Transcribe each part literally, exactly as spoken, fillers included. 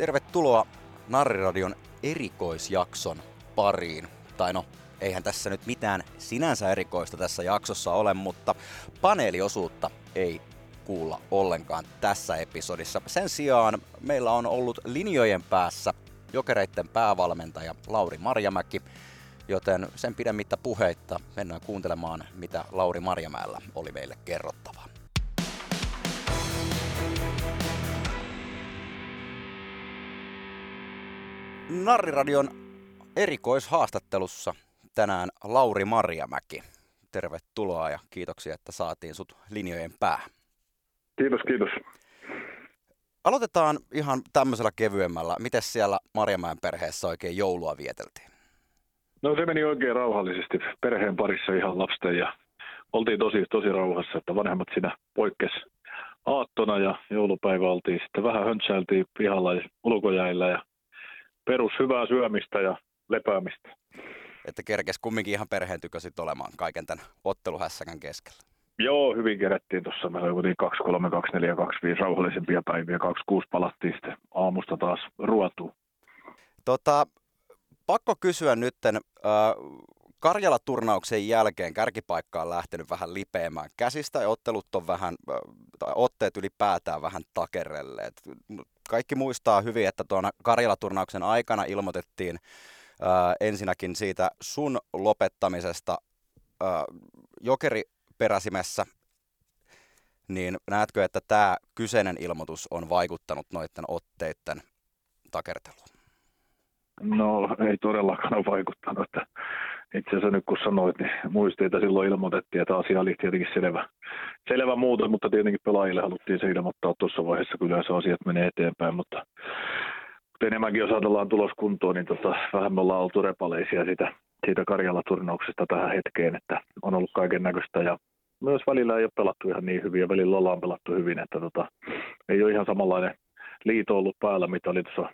Tervetuloa Narriradion erikoisjakson pariin. Tai no, eihän tässä nyt mitään sinänsä erikoista tässä jaksossa ole, mutta paneeliosuutta ei kuulla ollenkaan tässä episodissa. Sen sijaan meillä on ollut linjojen päässä Jokereitten päävalmentaja Lauri Marjamäki, joten sen pidemmittä puheitta mennään kuuntelemaan, mitä Lauri Marjamäellä oli meille kerrottavaa. Narriradion erikoishaastattelussa tänään Lauri Marjamäki. Tervetuloa ja kiitoksia, että saatiin sut linjojen päähän. Kiitos, kiitos. Aloitetaan ihan tämmöisellä kevyemmällä. Mites siellä Marjamäen perheessä oikein joulua vieteltiin? No se meni oikein rauhallisesti. Perheen parissa ihan lapsten ja oltiin tosi, tosi rauhassa, että vanhemmat siinä poikkes aattona ja joulupäivä oltiin sitten vähän höntsäiltiin pihalla ja ulkojäillä ja perus hyvää syömistä ja lepäämistä. Että kerkes kumminkin ihan perheen tykö sit olemaan kaiken tämän otteluhässäkän keskellä. Joo, hyvin kerättiin tuossa. Meillä oli kaksi kolme, kaksi neljä, kaksi viisi rauhallisempia päiviä. kaksi kuusi palattiin sitten aamusta taas ruotuun. Tota, pakko kysyä nytten. Äh, Karjala-turnauksen jälkeen kärkipaikka on lähtenyt vähän lipeämään käsistä ja ottelut on vähän, tai otteet ylipäätään vähän takerelleet. Kaikki muistaa hyvin, että tuona Karjala-turnauksen aikana ilmoitettiin äh, ensinnäkin siitä sun lopettamisesta äh, Jokeri-peräsimessä. Niin näetkö, että tämä kyseinen ilmoitus on vaikuttanut noiden otteiden takerteluun? No ei todellakaan ole vaikuttanut. Että itse asiassa nyt kun sanoit, niin muisteita silloin ilmoitettiin, että asia oli tietenkin selvä, selvä muutos, mutta tietenkin pelaajille haluttiin se ilmoittaa tuossa vaiheessa, kyllä se asiat menee eteenpäin, mutta enemmänkin jos ajatellaan tuloskuntoon, niin tota, vähän me ollaan oltu repaleisia siitä, siitä Karjala-turnauksesta tähän hetkeen, että on ollut kaiken näköistä ja myös välillä ei ole pelattu ihan niin hyvin ja välillä ollaan pelattu hyvin, että tota, ei ole ihan samanlainen liito ollut päällä, mitä oli tuossa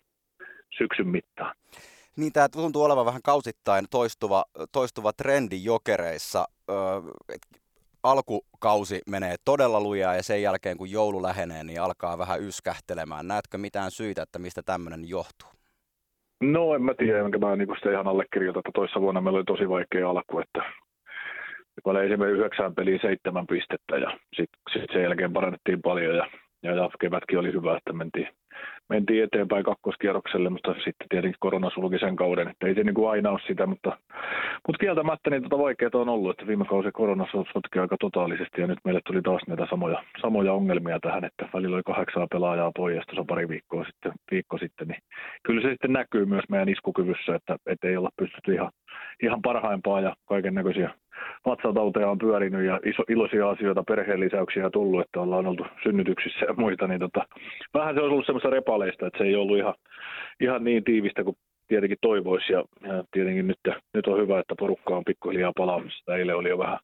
syksyn mittaan. Niin tämä tuntuu olevan vähän kausittain toistuva, toistuva trendi Jokereissa. Öö, alkukausi menee todella lujaa ja sen jälkeen kun joulu lähenee, niin alkaa vähän yskähtelemään. Näetkö mitään syitä, että mistä tämmöinen johtuu? No en mä tiedä, enkä mä niinku sitä ihan allekirjoita, että toissa vuonna meillä oli tosi vaikea alku, että oli esimerkiksi yhdeksän peliä seitsemän pistettä ja sitten sit sen jälkeen parannettiin paljon ja, ja, ja kevätkin oli hyvä, että mentiin. Mentiin eteenpäin kakkoskierrokselle, mutta sitten tietenkin korona sulki sen kauden, että ei se niin kuin aina ole sitä, mutta, mutta kieltämättä niin tota vaikeaa on ollut, että viime kausi korona sotki aika totaalisesti ja nyt meille tuli taas näitä samoja, samoja ongelmia tähän, että välillä oli kahdeksaa pelaajaa pois tuossa pari viikkoa sitten, viikko sitten, niin kyllä se sitten näkyy myös meidän iskukyvyssä, että, että ei olla pystytty ihan, ihan parhaimpaan ja kaiken näköisiä vatsatauteja on pyörinyt ja iso, iloisia asioita, perheen lisäyksiä on tullut, että ollaan oltu synnytyksissä ja muita, niin tota, vähän se on ollut semmoista repaleista, että se ei ollut ihan, ihan niin tiivistä kuin tietenkin toivoisi ja, ja tietenkin nyt, nyt on hyvä, että porukka on pikkuhiljaa palaamassa. Eilen oli jo vähän,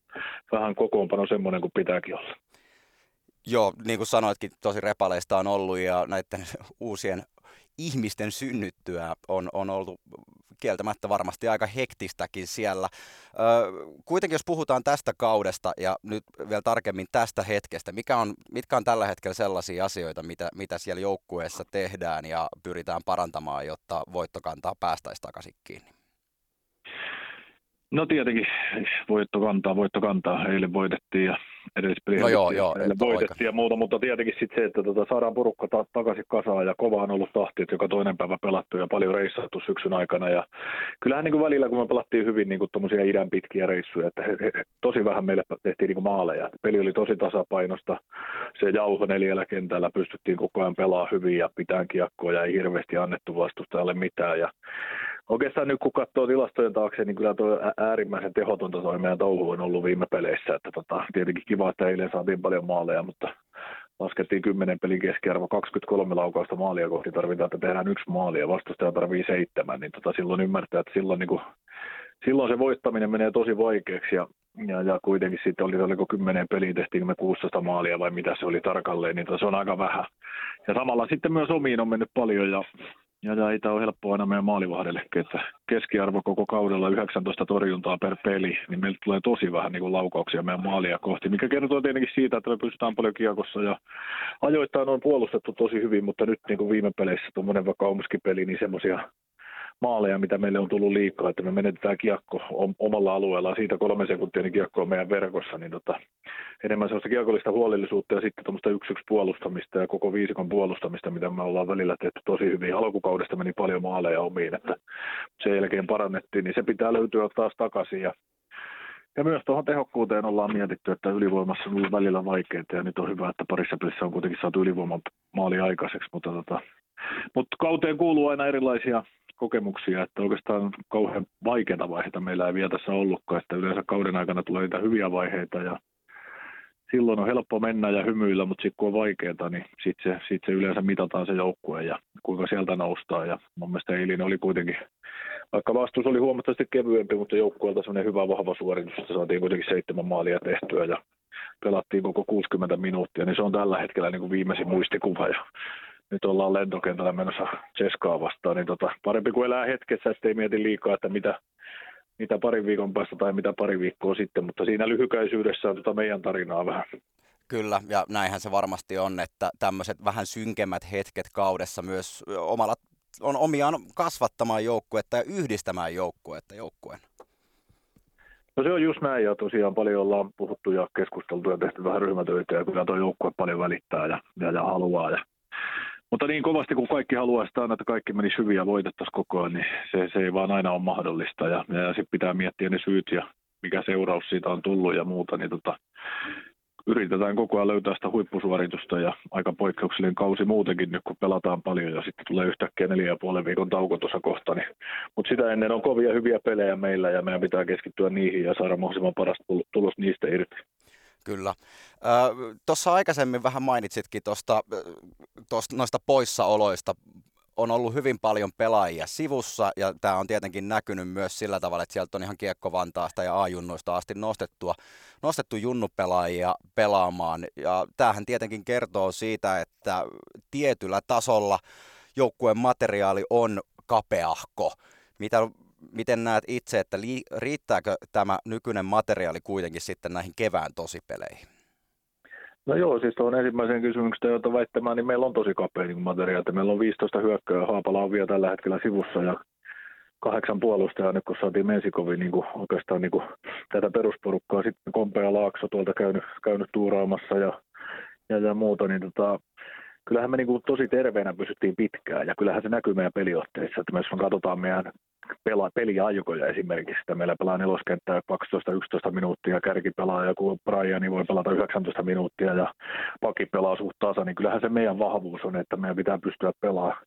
vähän kokoonpano semmoinen kuin pitääkin olla. Joo, niin kuin sanoitkin, tosi repaleista on ollut ja näiden uusien ihmisten synnyttyä on, on ollut kieltämättä varmasti aika hektistäkin siellä. Öö, kuitenkin jos puhutaan tästä kaudesta ja nyt vielä tarkemmin tästä hetkestä, mikä on, mitkä on tällä hetkellä sellaisia asioita, mitä, mitä siellä joukkueessa tehdään ja pyritään parantamaan, jotta voittokantaa päästäisiin takaisin kiinni? No tietenkin voittokantaa, voittokantaa. Eilen voitettiin ja edellispeli no voitettiin ja muuta, mutta tietenkin sitten se, että tota saadaan porukka ta- takaisin kasaan ja kova on ollut tahti, että joka toinen päivä pelattu ja paljon reissattu syksyn aikana. Ja kyllähän niin kuin välillä, kun me pelattiin hyvin niin kuin tuommoisia idän pitkiä reissuja, että he, he, tosi vähän meille tehtiin niin kuin maaleja. Peli oli tosi tasapainosta, se jauho neljällä kentällä, pystyttiin koko ajan pelaamaan hyvin ja pitään kiekkoa ja ei hirveästi annettu vastustajalle mitään. Ja oikeastaan nyt kun katsoo tilastojen taakse, niin kyllä tuo äärimmäisen tehotonta toi meidän touhu on ollut viime peleissä. Että tota, tietenkin kiva, että eilen saatiin paljon maaleja, mutta laskettiin kymmenen pelin keskiarvo, kaksikymmentäkolme laukausta maalia kohti tarvitaan, että tehdään yksi maali ja vastustaja tarvii seitsemän. Niin tota, silloin ymmärtää, että silloin, niin kuin, silloin se voittaminen menee tosi vaikeaksi. Ja, ja, ja kuitenkin sitten oli, oliko kymmenen peliä, tehtiin me kuusitoista maalia vai mitä se oli tarkalleen, niin tota, se on aika vähän. Ja samalla sitten myös omiin on mennyt paljon ja Ja tämä ei ole helppoa aina meidän maalivahdellekin, että keskiarvo koko kaudella yhdeksäntoista torjuntaa per peli, niin meillä tulee tosi vähän niin kuin laukauksia meidän maalia kohti, mikä kertoo tietenkin siitä, että me pystytään paljon kiekossa ja ajoittain on puolustettu tosi hyvin, mutta nyt niin kuin viime peleissä tuommoinen vaikka Omski-peli, niin semmoisia maaleja, mitä meille on tullut liikaa, että me menetetään kiekko omalla alueella, siitä kolme sekuntia niin kiekko on meidän verkossa, niin tota, enemmän sellaista kiekollista huolellisuutta ja sitten tuommoista yksi-yksi puolustamista ja koko viisikon puolustamista, mitä me ollaan välillä tehty tosi hyvin. Alkukaudesta meni paljon maaleja omiin, että sen jälkeen parannettiin, niin se pitää löytyä taas takaisin ja Ja myös tuohon tehokkuuteen ollaan mietitty, että ylivoimassa on ollut välillä vaikeaa ja nyt on hyvä, että parissa pelissä on kuitenkin saatu ylivoiman maali aikaiseksi, mutta tota, mut kauteen kuuluu aina erilaisia kokemuksia, että oikeastaan kauhean vaikeita vaiheita meillä ei vielä tässä ollutkaan, että yleensä kauden aikana tulee niitä hyviä vaiheita ja silloin on helppo mennä ja hymyillä, mutta sitten kun on vaikeaa, niin sitten se, sit se yleensä mitataan se joukkue ja kuinka sieltä noustaan. Ja mun mielestä Eilinen oli kuitenkin, vaikka vastuus oli huomattavasti kevyempi, mutta joukkueelta semmoinen hyvä vahva suoritus, että saatiin kuitenkin seitsemän maalia tehtyä ja pelattiin koko kuusikymmentä minuuttia, niin se on tällä hetkellä niin kuin viimeisin muistikuva. Ja nyt ollaan lentokentällä menossa Tseskaa vastaan, niin tota, parempi kuin elää hetkessä, ettei mieti liikaa, että mitä... Mitä parin viikon päästä tai mitä pari viikkoa sitten, mutta siinä lyhykäisyydessä on tuota meidän tarinaa vähän. Kyllä, ja näinhän se varmasti on, että tämmöiset vähän synkemmät hetket kaudessa myös omalla, on omiaan kasvattamaan joukkuetta ja yhdistämään joukkuetta joukkueen. No se on just näin, ja tosiaan paljon ollaan puhuttu ja keskusteltu ja tehty vähän ryhmätöitä, ja kyllä tuo joukkue paljon välittää ja, ja, ja haluaa. Ja... Mutta niin kovasti, kun kaikki haluaisi aina, että kaikki menisi hyvin ja voitettaisiin koko ajan, niin se, se ei vaan aina ole mahdollista. Ja, ja sitten pitää miettiä ne syyt ja mikä seuraus siitä on tullut ja muuta. Niin tota, yritetään koko ajan löytää sitä huippusuoritusta ja aika poikkeuksellinen kausi muutenkin nyt, kun pelataan paljon ja sitten tulee yhtäkkiä neljä ja puolen viikon tauko tuossa kohta. Niin. Mutta sitä ennen on kovia hyviä pelejä meillä ja meidän pitää keskittyä niihin ja saada mahdollisimman paras tulos niistä irti. Kyllä. Tuossa aikaisemmin vähän mainitsitkin tosta, tosta, noista poissaoloista. On ollut hyvin paljon pelaajia sivussa ja tämä on tietenkin näkynyt myös sillä tavalla, että sieltä on ihan Kiekko-Vantaasta ja A-junnoista asti nostettua, nostettu junnupelaajia pelaamaan. Ja tämähän tietenkin kertoo siitä, että tietyllä tasolla joukkueen materiaali on kapeahko. Mitä Miten näet itse, että riittääkö tämä nykyinen materiaali kuitenkin sitten näihin kevään tosipeleihin? No joo, siis tuohon ensimmäiseen kysymykseen, jota väittämään, niin meillä on tosi kapea niin materiaali. Meillä on viisitoista hyökkääjää, Haapala on vielä tällä hetkellä sivussa ja kahdeksan puolustajaa, nyt kun saatiin Mesikovi, niin kuin oikeastaan niin kuin tätä perusporukkaa. Sitten Komppa ja Laakso tuolta käynyt, käynyt tuuraamassa ja, ja, ja muuta, niin tota... Kyllähän me niin kuin tosi terveenä pysyttiin pitkään ja kyllähän se näkyy meidän peliotteissa, että jos me katsotaan meidän pela- peliaikoja esimerkiksi, että meillä pelaa neloskenttää kaksitoista yksitoista minuuttia, kärki pelaa joku Praani, niin voi pelata yhdeksäntoista minuuttia ja pakki pelaa suht tasa, niin kyllähän se meidän vahvuus on, että meidän pitää pystyä pelaamaan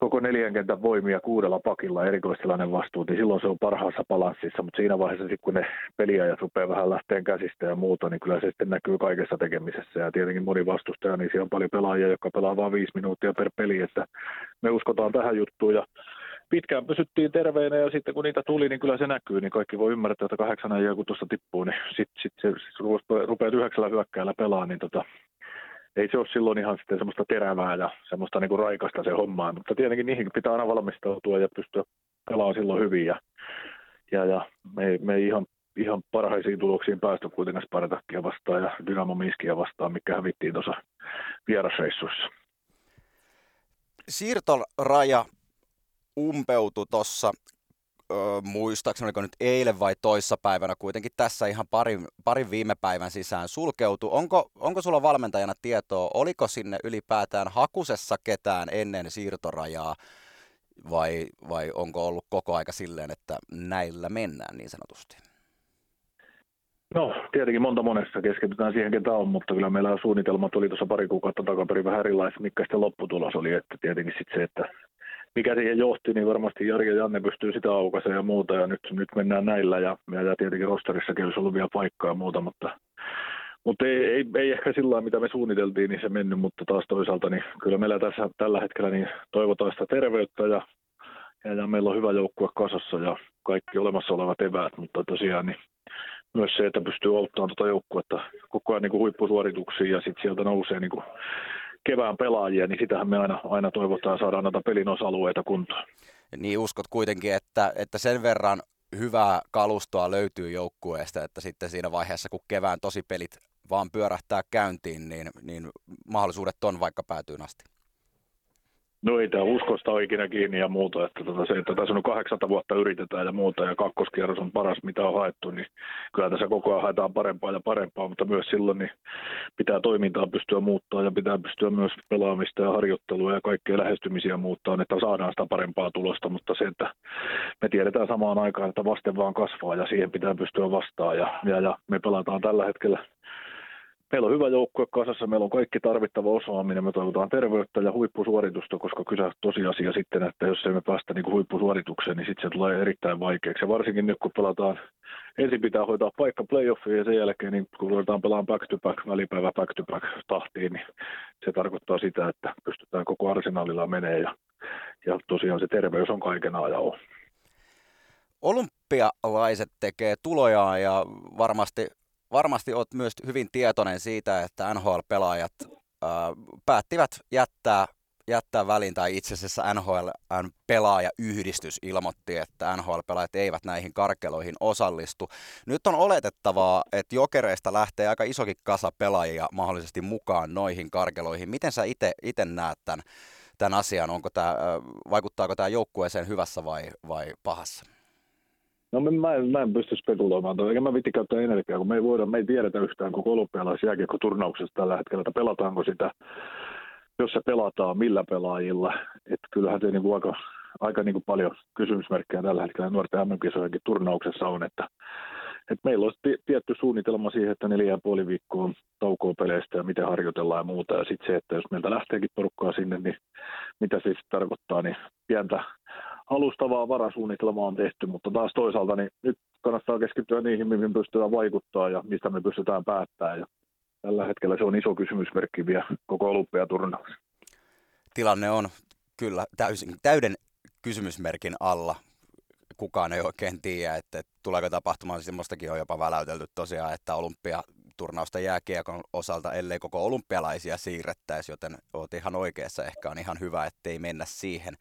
koko neljän kentän voimia kuudella pakilla erikoistilainen vastuut, niin silloin se on parhaassa balanssissa, mutta siinä vaiheessa sitten kun ne peliajat rupeaa vähän lähteen käsistä ja muuta, niin kyllä se sitten näkyy kaikessa tekemisessä ja tietenkin moni vastustaja, niin siellä on paljon pelaajia, jotka pelaa vain viisi minuuttia per peli, että me uskotaan tähän juttuun ja pitkään pysyttiin terveenä ja sitten kun niitä tuli, niin kyllä se näkyy, niin kaikki voi ymmärtää, että kahdeksan ajaa kun tuosta tippuu, niin sitten sit, sit, sit rupeat yhdeksällä hyökkäällä pelaa, niin tota... Ei se ole silloin ihan sitten semmoista terävää ja semmoista niinku raikasta se hommaa, mutta tietenkin niihin pitää aina valmistautua ja pystyä pelaamaan silloin hyvin. Ja, ja, ja me, me ei ihan, ihan parhaisiin tuloksiin päästy kuitenkin Spartakia vastaan ja Dynamo Miskiä vastaan, mikä hävittiin tuossa vierasreissussa. Siirtoraja umpeutui tuossa, muistaakseni oliko nyt eilen vai toissapäivänä, kuitenkin tässä ihan parin, parin viime päivän sisään sulkeutui. Onko, onko sulla valmentajana tietoa, oliko sinne ylipäätään hakusessa ketään ennen siirtorajaa vai, vai onko ollut koko aika silleen, että näillä mennään niin sanotusti? No tietenkin monta monessa keskitytään siihen, ketä on, mutta kyllä meillä suunnitelmat oli tuossa pari kuukautta takaperin vähän erilaiset, mikä sitten lopputulos oli, että tietenkin sitten se, että mikä siihen johti, niin varmasti Jari ja Janne pystyy sitä aukaisemaan ja muuta, ja nyt, nyt mennään näillä, ja, ja tietenkin rosterissakin olisi ollut vielä paikkaa ja muuta, mutta, mutta ei, ei, ei ehkä sillä tavalla, mitä me suunniteltiin, niin se mennyt, mutta taas toisaalta, niin kyllä meillä tässä tällä hetkellä niin toivotaan sitä terveyttä, ja, ja, ja meillä on hyvä joukkue kasassa, ja kaikki olemassa olevat eväät, mutta tosiaan niin myös se, että pystyy auttamaan tuota joukkuetta koko ajan niin kuin huippusuorituksiin, ja sitten sieltä nousee niin kuin kevään pelaajia, niin sitähän me aina, aina toivotaan saadaan näitä pelin osa-alueita kuntoon. Niin uskot kuitenkin, että, että sen verran hyvää kalustoa löytyy joukkueesta, että sitten siinä vaiheessa, kun kevään tosipelit vaan pyörähtää käyntiin, niin, niin mahdollisuudet on vaikka päätyyn asti. No ei tämä uskosta ole ikinä kiinni ja muuta, että tota se, että tässä on kahdeksatta vuotta yritetään ja muuta ja kakkoskierros on paras, mitä on haettu, niin kyllä tässä koko ajan haetaan parempaa ja parempaa, mutta myös silloin niin pitää toimintaa pystyä muuttaa ja pitää pystyä myös pelaamista ja harjoittelua ja kaikkea lähestymisiä muuttaa, että saadaan sitä parempaa tulosta, mutta se, että me tiedetään samaan aikaan, että vasten vaan kasvaa ja siihen pitää pystyä vastaan ja, ja, ja me pelataan tällä hetkellä. Meillä on hyvä joukkue kasassa, meillä on kaikki tarvittava osaaminen, me toivotaan terveyttä ja huippusuoritusta, koska kyse on tosiasia sitten, että jos emme päästä niin kuin huippusuoritukseen, niin sitten se tulee erittäin vaikeaksi. Ja varsinkin nyt, kun pelataan, ensin pitää hoitaa paikka playoffiin ja sen jälkeen, niin kun ruvetaan pelaamaan back-to-back, välipäivä back-to-back tahtiin, niin se tarkoittaa sitä, että pystytään koko arsenaalilla menee ja, ja tosiaan se terveys on kaiken ajan on. Olympialaiset tekee tulojaan ja varmasti... Varmasti olet myös hyvin tietoinen siitä, että N H L-pelaajat äh, päättivät jättää, jättää väliin, tai itse asiassa N H L:n pelaajayhdistys ilmoitti, että N H L-pelaajat eivät näihin karkeloihin osallistu. Nyt on oletettavaa, että Jokereista lähtee aika isokin kasa pelaajia mahdollisesti mukaan noihin karkeloihin. Miten sä itse näet tämän, tämän asian? Onko tämä, vaikuttaako tämä joukkueeseen hyvässä vai, vai pahassa? No mä en, mä en pysty spekuloimaan, eikä mä vitti käyttää energiaa, kun me ei voida, me ei tiedetä yhtään koko olympialaisjääkiekkoturnauksessa tällä hetkellä, että pelataanko sitä, jos se pelataan, millä pelaajilla. Että kyllähän se niinku aika, aika niinku paljon kysymysmerkkejä tällä hetkellä nuorten M M-kisojenkin turnauksessa on, että et meillä olisi t- tietty suunnitelma siihen, että neljä ja puoli viikkoa on taukoa peleistä ja miten harjoitellaan ja muuta. Ja sitten se, että jos meiltä lähteekin porukkaa sinne, niin mitä se tarkoittaa, niin pientä alustavaa varasuunnitelmaa on tehty. Mutta taas toisaalta niin nyt kannattaa keskittyä niihin, mihin pystytään vaikuttaa ja mistä me pystytään päättämään. Ja tällä hetkellä se on iso kysymysmerkki vielä koko olympiaturnaus. Tilanne on kyllä täysin, täyden kysymysmerkin alla. Kukaan ei oikein tiedä, että tuleeko tapahtumaan, semmoistakin on jopa väläytelty tosiaan, että olympiaturnausta jääkiekon osalta, ellei koko olympialaisia siirrettäisi, joten olet ihan oikeassa, ehkä on ihan hyvä, ettei mennä siihen,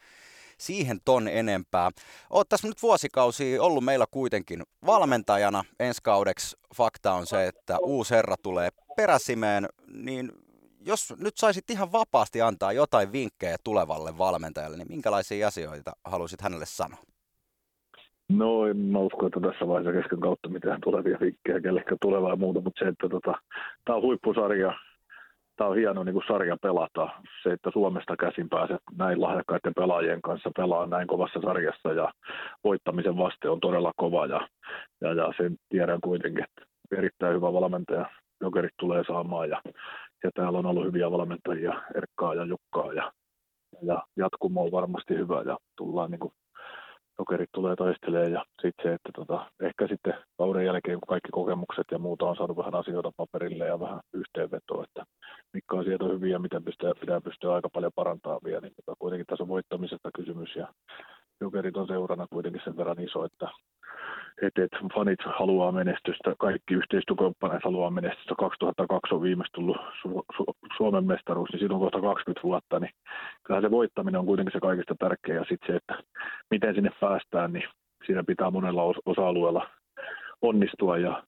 siihen ton enempää. Olet tässä nyt vuosikausia ollut meillä kuitenkin valmentajana, ensi kaudeksi fakta on se, että uusi herra tulee peräsimeen, niin jos nyt saisit ihan vapaasti antaa jotain vinkkejä tulevalle valmentajalle, niin minkälaisia asioita haluaisit hänelle sanoa? No en mä usko, että tässä vaiheessa kesken kautta mitään tulevia vinkkejä, kellekään tulevaa ja muuta, mutta se, että tota, tämä on huippusarja, tämä on hieno niin kuin sarja pelata. Se, että Suomesta käsin pääset näin lahjakkaiden pelaajien kanssa pelaa näin kovassa sarjassa ja voittamisen vaste on todella kova ja, ja, ja sen tiedän kuitenkin, että erittäin hyvä valmentaja Jokerit tulee saamaan ja, ja täällä on ollut hyviä valmentajia Erkkaa ja Jukkaa ja, ja jatkumo on varmasti hyvä ja tullaan niin kuin Jokerit tulee taistelemaan ja sitten se, että tota, ehkä sitten kauden jälkeen, kun kaikki kokemukset ja muuta on saanut vähän asioita paperille ja vähän yhteenvetoa, että mitkä asiat on hyviä ja mitä pitää, pitää pystyä aika paljon parantamaan vielä, niin että kuitenkin tässä on voittamisesta kysymys ja Jokerit on seurana kuitenkin sen verran iso, että et, et, fanit haluaa menestystä, kaikki yhteistyökumppanit haluaa menestystä. kaksituhattakaksi on viimeksi tullut Su- Su- Suomen mestaruus, niin siitä on kohta kaksikymmentä vuotta, niin kyllähän se voittaminen on kuitenkin se kaikista tärkeä ja sitten se, että miten sinne päästään, niin siinä pitää monella os- osa-alueella onnistua ja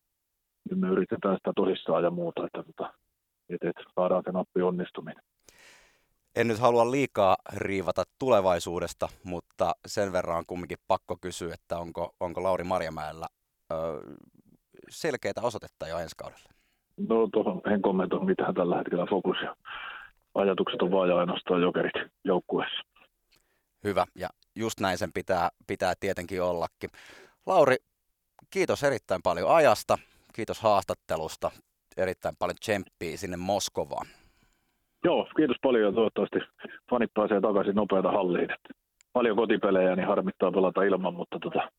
niin me yritetään sitä tosissaan ja muuta, että, että, että, että saadaan se nappi onnistuminen. En nyt halua liikaa riivata tulevaisuudesta, mutta sen verran on kumminkin pakko kysyä, että onko, onko Lauri Marjamäellä ö, selkeätä osoitetta jo ensi kaudelle? No tuohon en kommentoi mitään tällä hetkellä fokus. Ajatukset on vaan ja ainoastaan Jokerit joukkueessa. Hyvä, ja just näin sen pitää, pitää tietenkin ollakin. Lauri, kiitos erittäin paljon ajasta, kiitos haastattelusta, erittäin paljon tsemppiä sinne Moskovaan. Joo, kiitos paljon ja toivottavasti fanit pääsee takaisin nopeata halliin. Paljon kotipelejä, niin harmittaa pelata ilman, mutta tota,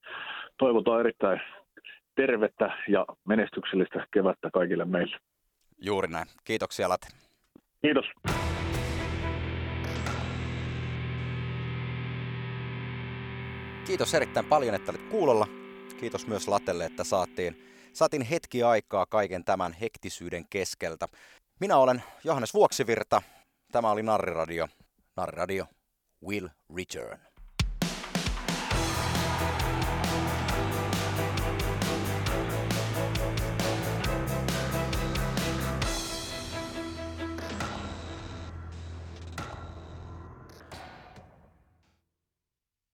toivotaan erittäin tervettä ja menestyksellistä kevättä kaikille meille. Juuri näin. Kiitoksia Late. Kiitos. Kiitos erittäin paljon, että olit kuulolla. Kiitos myös Latelle, että saatiin, saatiin hetki aikaa kaiken tämän hektisyyden keskeltä. Minä olen Johannes Vuoksivirta. Tämä oli Narriradio. Narriradio will return.